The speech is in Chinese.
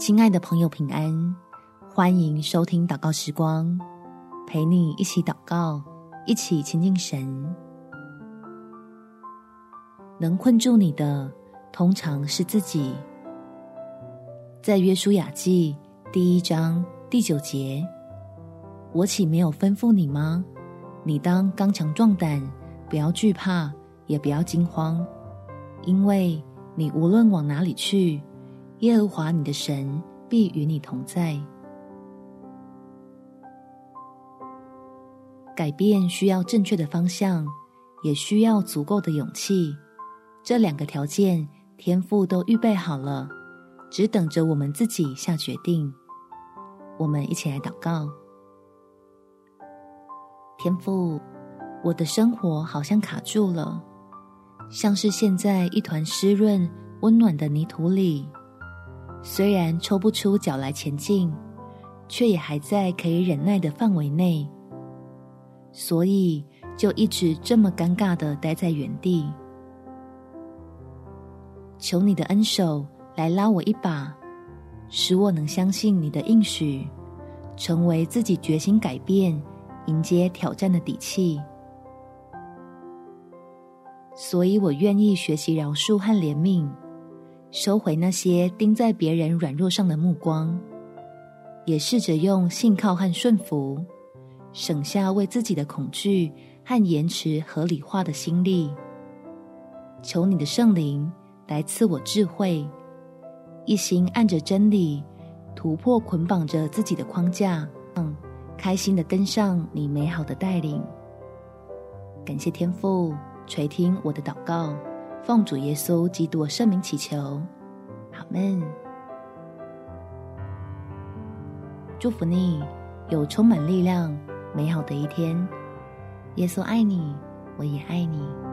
亲爱的朋友平安，欢迎收听祷告时光，陪你一起祷告，一起亲近神。能困住你的，通常是自己。在约书亚记第1章第9节，我岂没有吩咐你吗？你当刚强壮胆，不要惧怕，也不要惊慌，因为你无论往哪里去，耶和华你的神必与你同在。改变需要正确的方向，也需要足够的勇气，这2个条件天父都预备好了，只等着我们自己下决定。我们一起来祷告。天父，我的生活好像卡住了，像是陷在一团湿润温暖的泥土里，虽然抽不出脚来前进，却也还在可以忍耐的范围内，所以就一直这么尴尬地待在原地。求你的恩手来拉我一把，使我能相信你的应许，成为自己决心改变、迎接挑战的底气。所以我愿意学习饶恕和怜悯，收回那些盯在别人软弱上的目光，也试着用信靠和顺服，省下为自己的恐惧和延迟合理化的心力。求你的圣灵来赐我智慧，一心按着真理，突破捆绑着自己的框架，开心地跟上你美好的带领。感谢天父垂听我的祷告，奉主耶稣基督圣名祈求，阿们。祝福你有充满力量美好的一天。耶稣爱你，我也爱你。